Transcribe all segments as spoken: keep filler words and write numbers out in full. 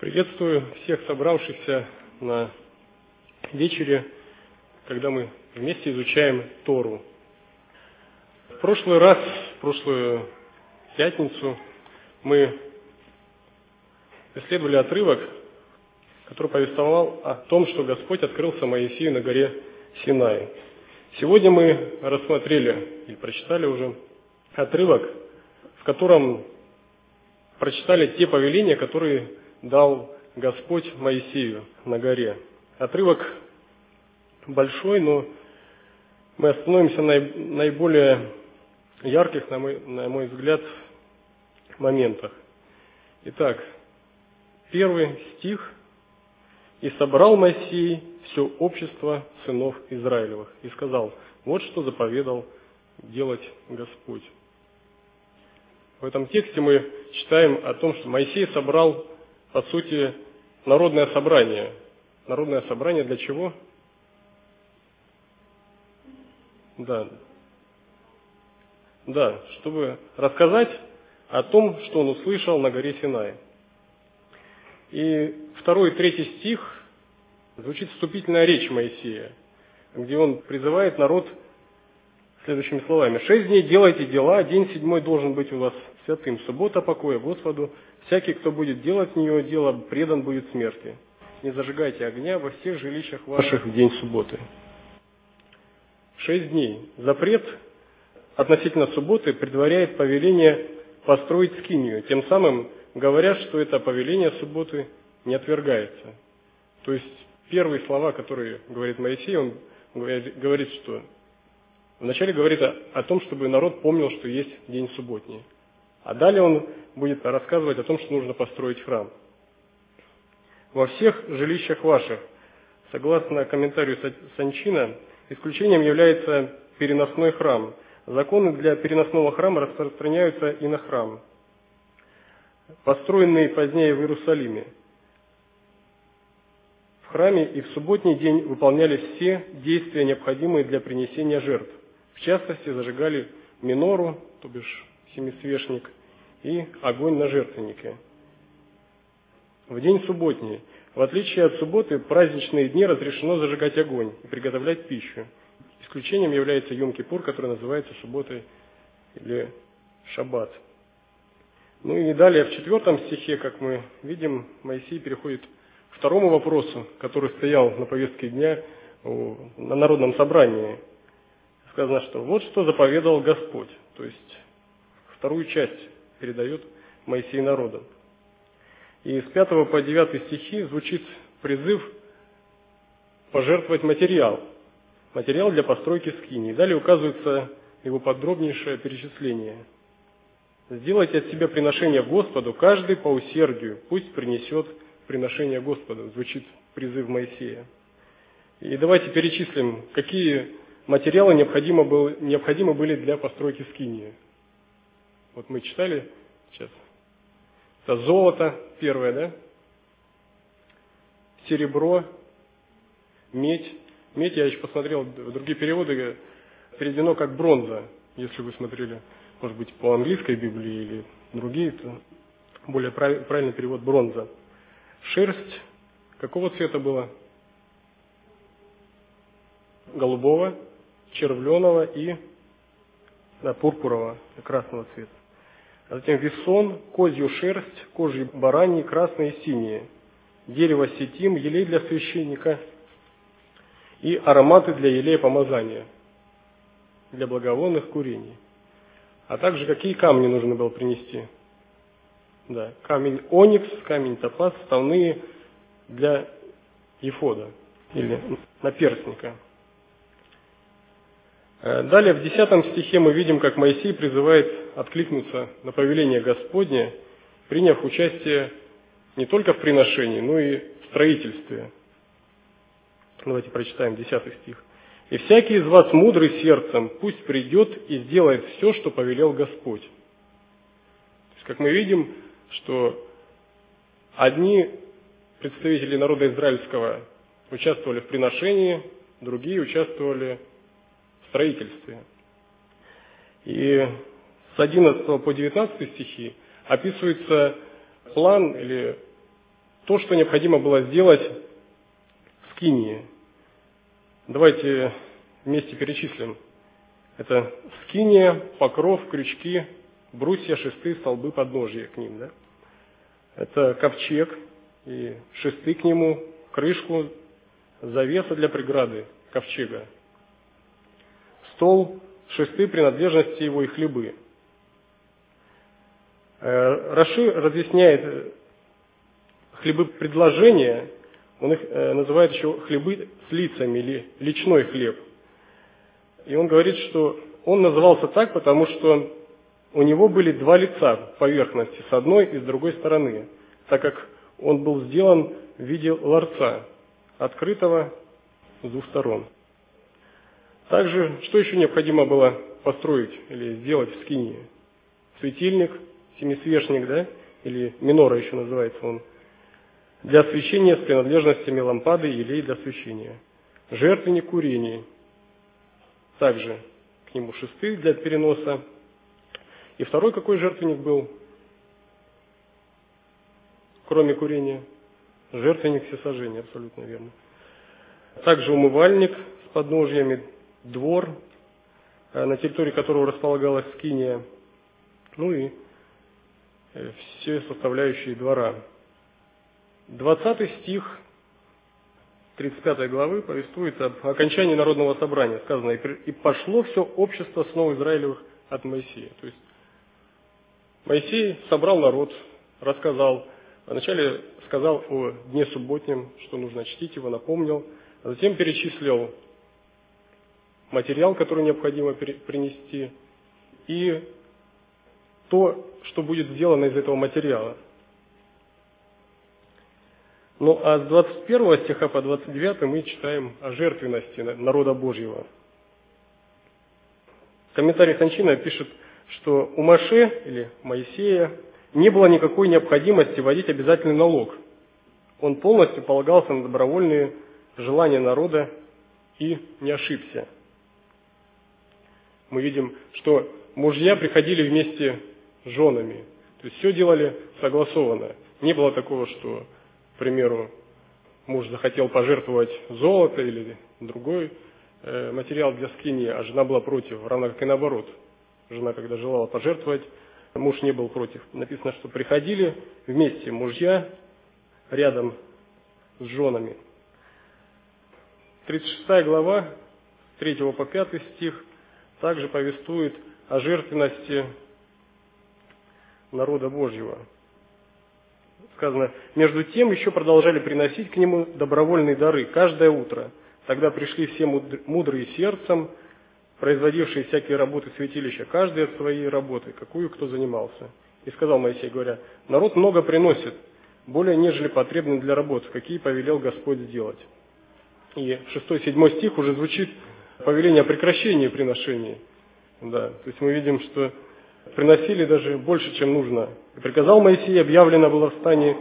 Приветствую всех собравшихся на вечере, когда мы вместе изучаем Тору. В прошлый раз, в прошлую пятницу, мы исследовали отрывок, который повествовал о том, что Господь открылся Моисею на горе Синай. Сегодня мы рассмотрели и прочитали уже отрывок, в котором прочитали те повеления, которые дал Господь Моисею на горе. Отрывок большой, но мы остановимся на наиболее ярких, на мой, на мой взгляд, моментах. Итак, первый стих. «И собрал Моисей все общество сынов Израилевых, и сказал, вот что заповедал делать Господь». В этом тексте мы читаем о том, что Моисей собрал, по сути, народное собрание. Народное собрание для чего? Да. Да, чтобы рассказать о том, что он услышал на горе Синай. И второй и третий стих звучит вступительная речь Моисея, где он призывает народ следующими словами. «Шесть дней делайте дела, день седьмой должен быть у вас святым. Суббота покоя Господу. Всякий, кто будет делать в нее дело, предан будет смерти. Не зажигайте огня во всех жилищах ваших в день субботы». Шесть дней. Запрет относительно субботы предваряет повеление построить скинию, тем самым говоря, что это повеление субботы не отвергается. То есть первые слова, которые говорит Моисей, он говорит, что вначале говорит о, о том, чтобы народ помнил, что есть день субботний. А далее он будет рассказывать о том, что нужно построить храм. «Во всех жилищах ваших», согласно комментарию Санчина, исключением является переносной храм. Законы для переносного храма распространяются и на храм, построенные позднее в Иерусалиме. В храме и в субботний день выполнялись все действия, необходимые для принесения жертв. В частности, зажигали минору, то бишь семисвешник, и огонь на жертвеннике. В день субботний, в отличие от субботы, в праздничные дни разрешено зажигать огонь и приготовлять пищу. Исключением является Йом-Кипур, который называется субботой или шаббат. Ну и далее, в четвертом стихе, как мы видим, Моисей переходит к второму вопросу, который стоял на повестке дня на народном собрании. Сказано, что вот что заповедал Господь, то есть вторую часть передает Моисей народу. И с пятого по девятый стихи звучит призыв пожертвовать материал, материал для постройки скинии. Далее указывается его подробнейшее перечисление. «Сделайте от себя приношение Господу, каждый по усердию, пусть принесет приношение Господу», звучит призыв Моисея. И давайте перечислим, какие материалы необходимо было, необходимы были для постройки скинии. Вот мы читали сейчас. Это золото первое, да? Серебро, медь. Медь, я еще посмотрел, в другие переводы переведено как бронза, если вы смотрели, может быть, по английской Библии или другие, то более правильный перевод бронза. Шерсть какого цвета была? Голубого, червленого и да, пурпурового, красного цвета. А затем весон, козью шерсть, кожи бараньи, красные и синие, дерево ситим, елей для священника и ароматы для елея помазания, для благовонных курений. А также какие камни нужно было принести? Да, камень оникс, камень топаз, вставные для ефода или наперстника. Далее в десятом стихе мы видим, как Моисей призывает откликнуться на повеление Господне, приняв участие не только в приношении, но и в строительстве. Давайте прочитаем десятый стих. «И всякий из вас мудрый сердцем, пусть придет и сделает все, что повелел Господь». То есть, как мы видим, что одни представители народа израильского участвовали в приношении, другие участвовали в строительстве. И с одиннадцатого по девятнадцатый стихи описывается план или то, что необходимо было сделать в Скинии. Давайте вместе перечислим. Это Скиния, покров, крючки, брусья, шесты, столбы, подножья к ним. Да? Это ковчег и шесты к нему, крышку, завеса для преграды ковчега. Стол, шесты, принадлежности его и хлебы. Раши разъясняет хлебы предложения, он их называет еще хлебы с лицами или личной хлеб. И он говорит, что он назывался так, потому что у него были два лица поверхности, с одной и с другой стороны, так как он был сделан в виде ларца, открытого с двух сторон. Также, что еще необходимо было построить или сделать в Скинии? Светильник, семисвешник, да, или минора еще называется он, для освещения с принадлежностями лампады и елей для освещения. Жертвенник курений, также к нему шесты для переноса. И второй какой жертвенник был, кроме курения? Жертвенник всесожжения, абсолютно верно. Также умывальник с подножьями, двор, на территории которого располагалась Скиния, ну и все составляющие двора. двадцатый стих тридцать пятой главы повествует об окончании народного собрания. Сказано: «И пошло все общество снов Израилевых от Моисея». То есть Моисей собрал народ, рассказал. Вначале сказал о дне субботнем, что нужно чтить его, напомнил. А затем перечислил материал, который необходимо принести, и то, что будет сделано из этого материала. Ну а с двадцать первого стиха по двадцать девятый мы читаем о жертвенности народа Божьего. Комментарий Санчина пишет, что у Моше или Моисея не было никакой необходимости вводить обязательный налог. Он полностью полагался на добровольные желания народа и не ошибся. Мы видим, что мужья приходили вместе с женами. То есть все делали согласованно. Не было такого, что, к примеру, муж захотел пожертвовать золото или другой материал для скинии, а жена была против, равно как и наоборот. Жена, когда желала пожертвовать, муж не был против. Написано, что приходили вместе мужья рядом с женами. тридцать шестая глава, с третьего по пятый стих, также повествует о жертвенности народа Божьего. Сказано: «Между тем еще продолжали приносить к нему добровольные дары каждое утро. Тогда пришли все мудрые сердцем, производившие всякие работы святилища, каждый от своей работы, какую кто занимался. И сказал Моисей, говоря: народ много приносит, более нежели потребны для работ, какие повелел Господь сделать». И шестой-седьмой стих уже звучит повеление о прекращении приношений. Да, то есть мы видим, что приносили даже больше, чем нужно. «И приказал Моисей, объявлено было в стане,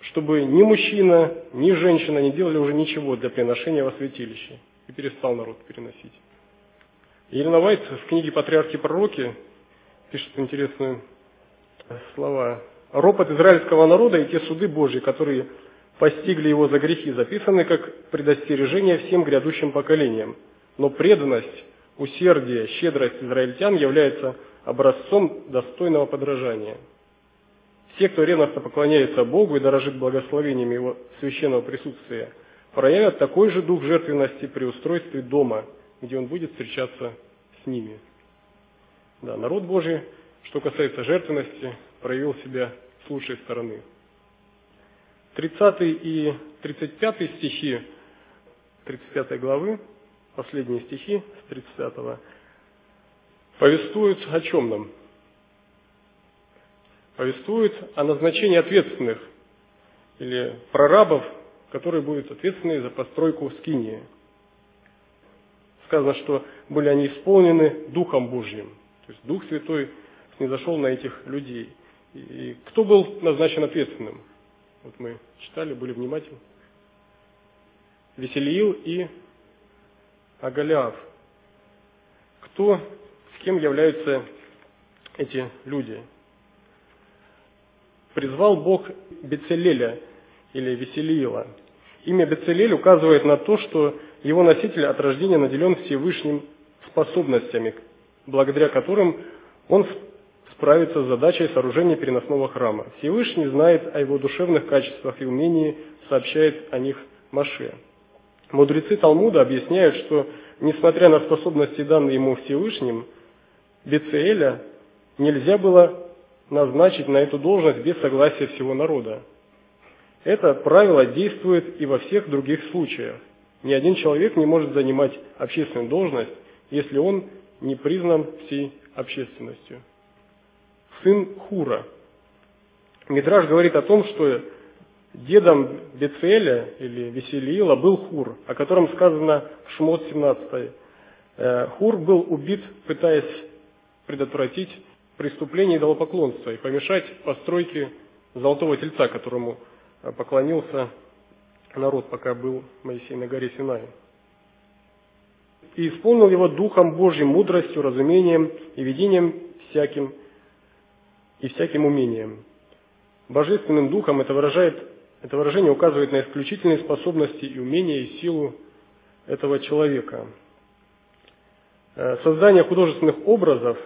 чтобы ни мужчина, ни женщина не делали уже ничего для приношения во святилище». И перестал народ переносить. Елена Вайт в книге «Патриархи и пророки» пишет интересные слова. «Ропот израильского народа и те суды Божьи, которые постигли его за грехи, записаны как предостережение всем грядущим поколениям. Но преданность, усердие, щедрость израильтян является образцом достойного подражания. Все, кто ревностно поклоняется Богу и дорожит благословениями его священного присутствия, проявят такой же дух жертвенности при устройстве дома, где он будет встречаться с ними». Да, народ Божий, что касается жертвенности, проявил себя с лучшей стороны. тридцатый и тридцать пятый стихи тридцать пятой главы, последние стихи с тридцать пятого, повествуют о чем нам? Повествуют о назначении ответственных или прорабов, которые будут ответственны за постройку Скинии. Сказано, что были они исполнены Духом Божьим. То есть Дух Святой снизошел на этих людей. И кто был назначен ответственным? Вот мы читали, были внимательны. Веселиил и Агалиаф. Кто, с кем являются эти люди? «Призвал Бог Бецелеля или Веселиила. Имя Бецелель указывает на то, что его носитель от рождения наделен Всевышним способностями, благодаря которым он справится с задачей сооружения переносного храма. Всевышний знает о его душевных качествах и умении, сообщает о них Моше. Мудрецы Талмуда объясняют, что, несмотря на способности, данные ему Всевышним, Бецелеля нельзя было назначить на эту должность без согласия всего народа. Это правило действует и во всех других случаях. Ни один человек не может занимать общественную должность, если он не признан всей общественностью. Сын Хура. Мидраш говорит о том, что дедом Бецелеля или Веселиила был Хур, о котором сказано в Шмот семнадцать. Хур был убит, пытаясь предотвратить преступление идолопоклонства и помешать постройке золотого тельца, которому поклонился народ, пока был Моисей на горе Синай. И исполнил его Духом Божьим, мудростью, разумением и видением всяким и всяким умением. Божественным Духом это, выражает, это выражение указывает на исключительные способности и умения и силу этого человека. Создание художественных образов,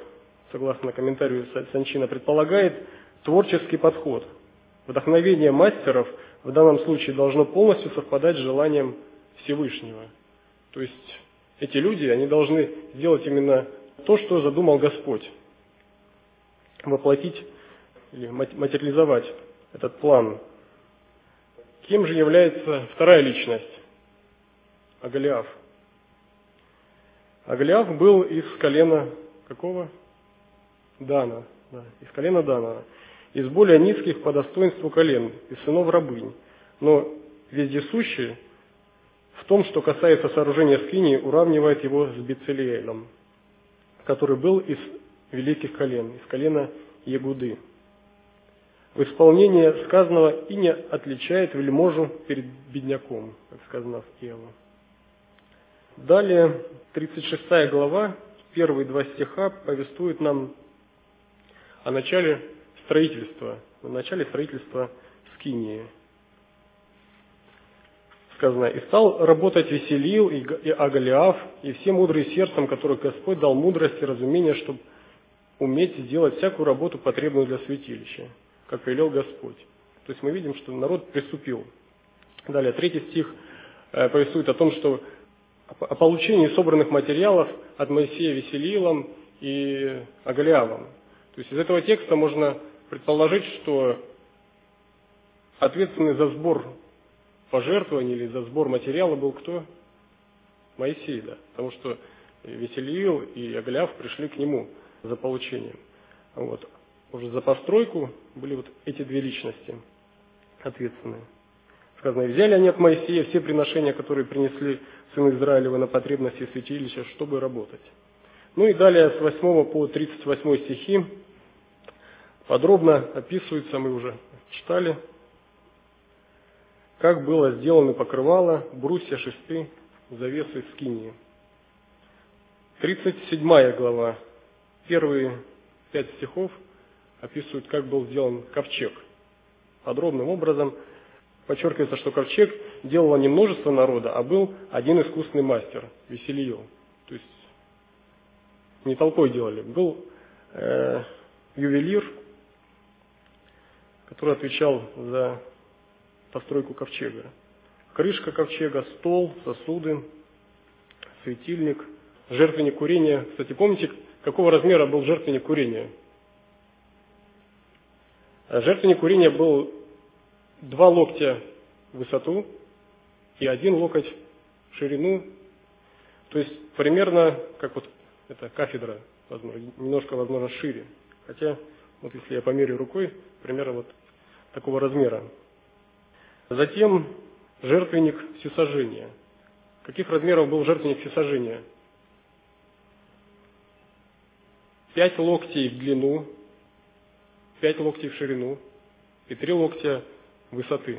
согласно комментарию Санчина, предполагает творческий подход. Вдохновение мастеров в данном случае должно полностью совпадать с желанием Всевышнего. То есть эти люди, они должны сделать именно то, что задумал Господь. Воплотить или материализовать этот план. Кем же является вторая личность? Агалиаф. Оголиав был из колена какого? Дана. Да, из колена Дана. Из более низких по достоинству колен, из сынов рабынь. Но вездесущий в том, что касается сооружения Скинии, уравнивает его с Бецелелем, который был из великих колен, из колена Егуды. В исполнении сказанного и не отличает вельможу перед бедняком, как сказано в Иегове. Далее, тридцать шестая глава, первые два стиха повествуют нам о начале строительства, о начале строительства Скинии. Сказано: «И стал работать Веселиил и Агалиаф, и все мудрые сердцем, которых Господь дал мудрость и разумение, чтобы уметь сделать всякую работу, потребную для святилища, как велел Господь». То есть мы видим, что народ приступил. Далее, третий стих повествует о том, что о получении собранных материалов от Моисея Веселиилом и Оголиавом. То есть из этого текста можно предположить, что ответственный за сбор пожертвований или за сбор материала был кто? Моисей, да. Потому что Веселиил и Оголиав пришли к нему за получением. Вот. Уже за постройку были вот эти две личности ответственные. Сказано: «И взяли они от Моисея все приношения, которые принесли сыны Израилевы на потребности святилища, чтобы работать». Ну и далее с восьмого по тридцать восьмой стихи подробно описывается, мы уже читали, как было сделано покрывало, брусья, шесты, завесы скинии. тридцать седьмая глава, первые пять стихов описывают, как был сделан ковчег. Подробным образом подчеркивается, что ковчег делало не множество народа, а был один искусный мастер, Веселиил. То есть не толпой делали. Был э, ювелир, который отвечал за постройку ковчега. Крышка ковчега, стол, сосуды, светильник, жертвенник курения. Кстати, помните, какого размера был жертвенник курения? Жертвенник курения был два локтя в высоту и один локоть в ширину. То есть примерно, как вот эта кафедра, возможно, немножко, возможно, шире. Хотя, вот если я померю рукой, примерно вот такого размера. Затем жертвенник всесожжения. Каких размеров был жертвенник всесожжения? Пять локтей в длину, пять локтей в ширину и три локтя высоты.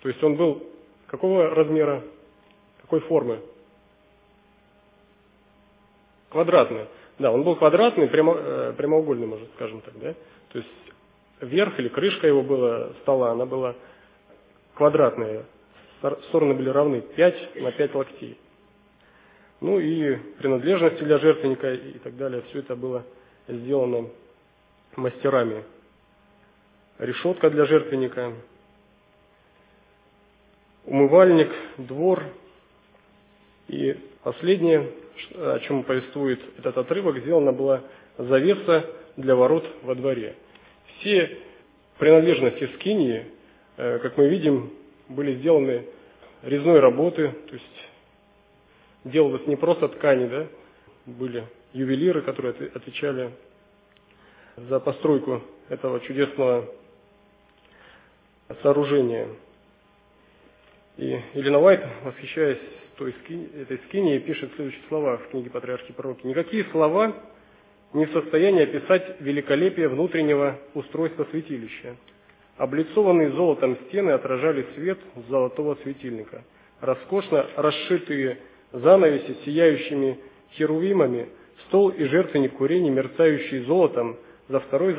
То есть он был какого размера, какой формы? Квадратный. Да, он был квадратный, прямо, прямоугольный, может, скажем так, да? То есть верх или крышка его была, стола, она была квадратные, стороны были равны пять на пять локтей. Ну и принадлежности для жертвенника и так далее, все это было сделано мастерами. Решетка для жертвенника, умывальник, двор. И последнее, о чем повествует этот отрывок, сделана была завеса для ворот во дворе. Все принадлежности скинии, как мы видим, были сделаны резной работы, то есть делалось не просто ткани, да, были ювелиры, которые отвечали за постройку этого чудесного сооружения. И Елена Вайт, восхищаясь той скини, этой скинией, пишет следующие слова в книге «Патриархи и пророки». «Никакие слова не в состоянии описать великолепие внутреннего устройства святилища. Облицованные золотом стены отражали свет золотого светильника. Роскошно расшитые занавеси с сияющими херувимами, стол и жертвенник курения, мерцающие золотом, за второй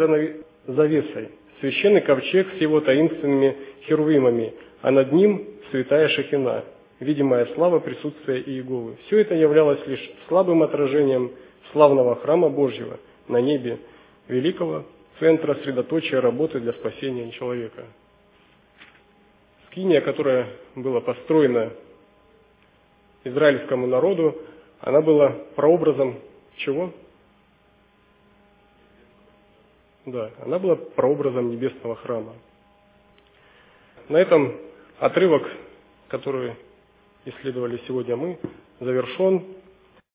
завесой, священный ковчег с его таинственными херувимами, а над ним святая Шахина, видимая слава присутствия Иеговы. Все это являлось лишь слабым отражением славного храма Божьего на небе, великого центра средоточия работы для спасения человека». Скиния, которая была построена израильскому народу, она была прообразом чего? Да, она была прообразом небесного храма. На этом отрывок, который исследовали сегодня мы, завершен.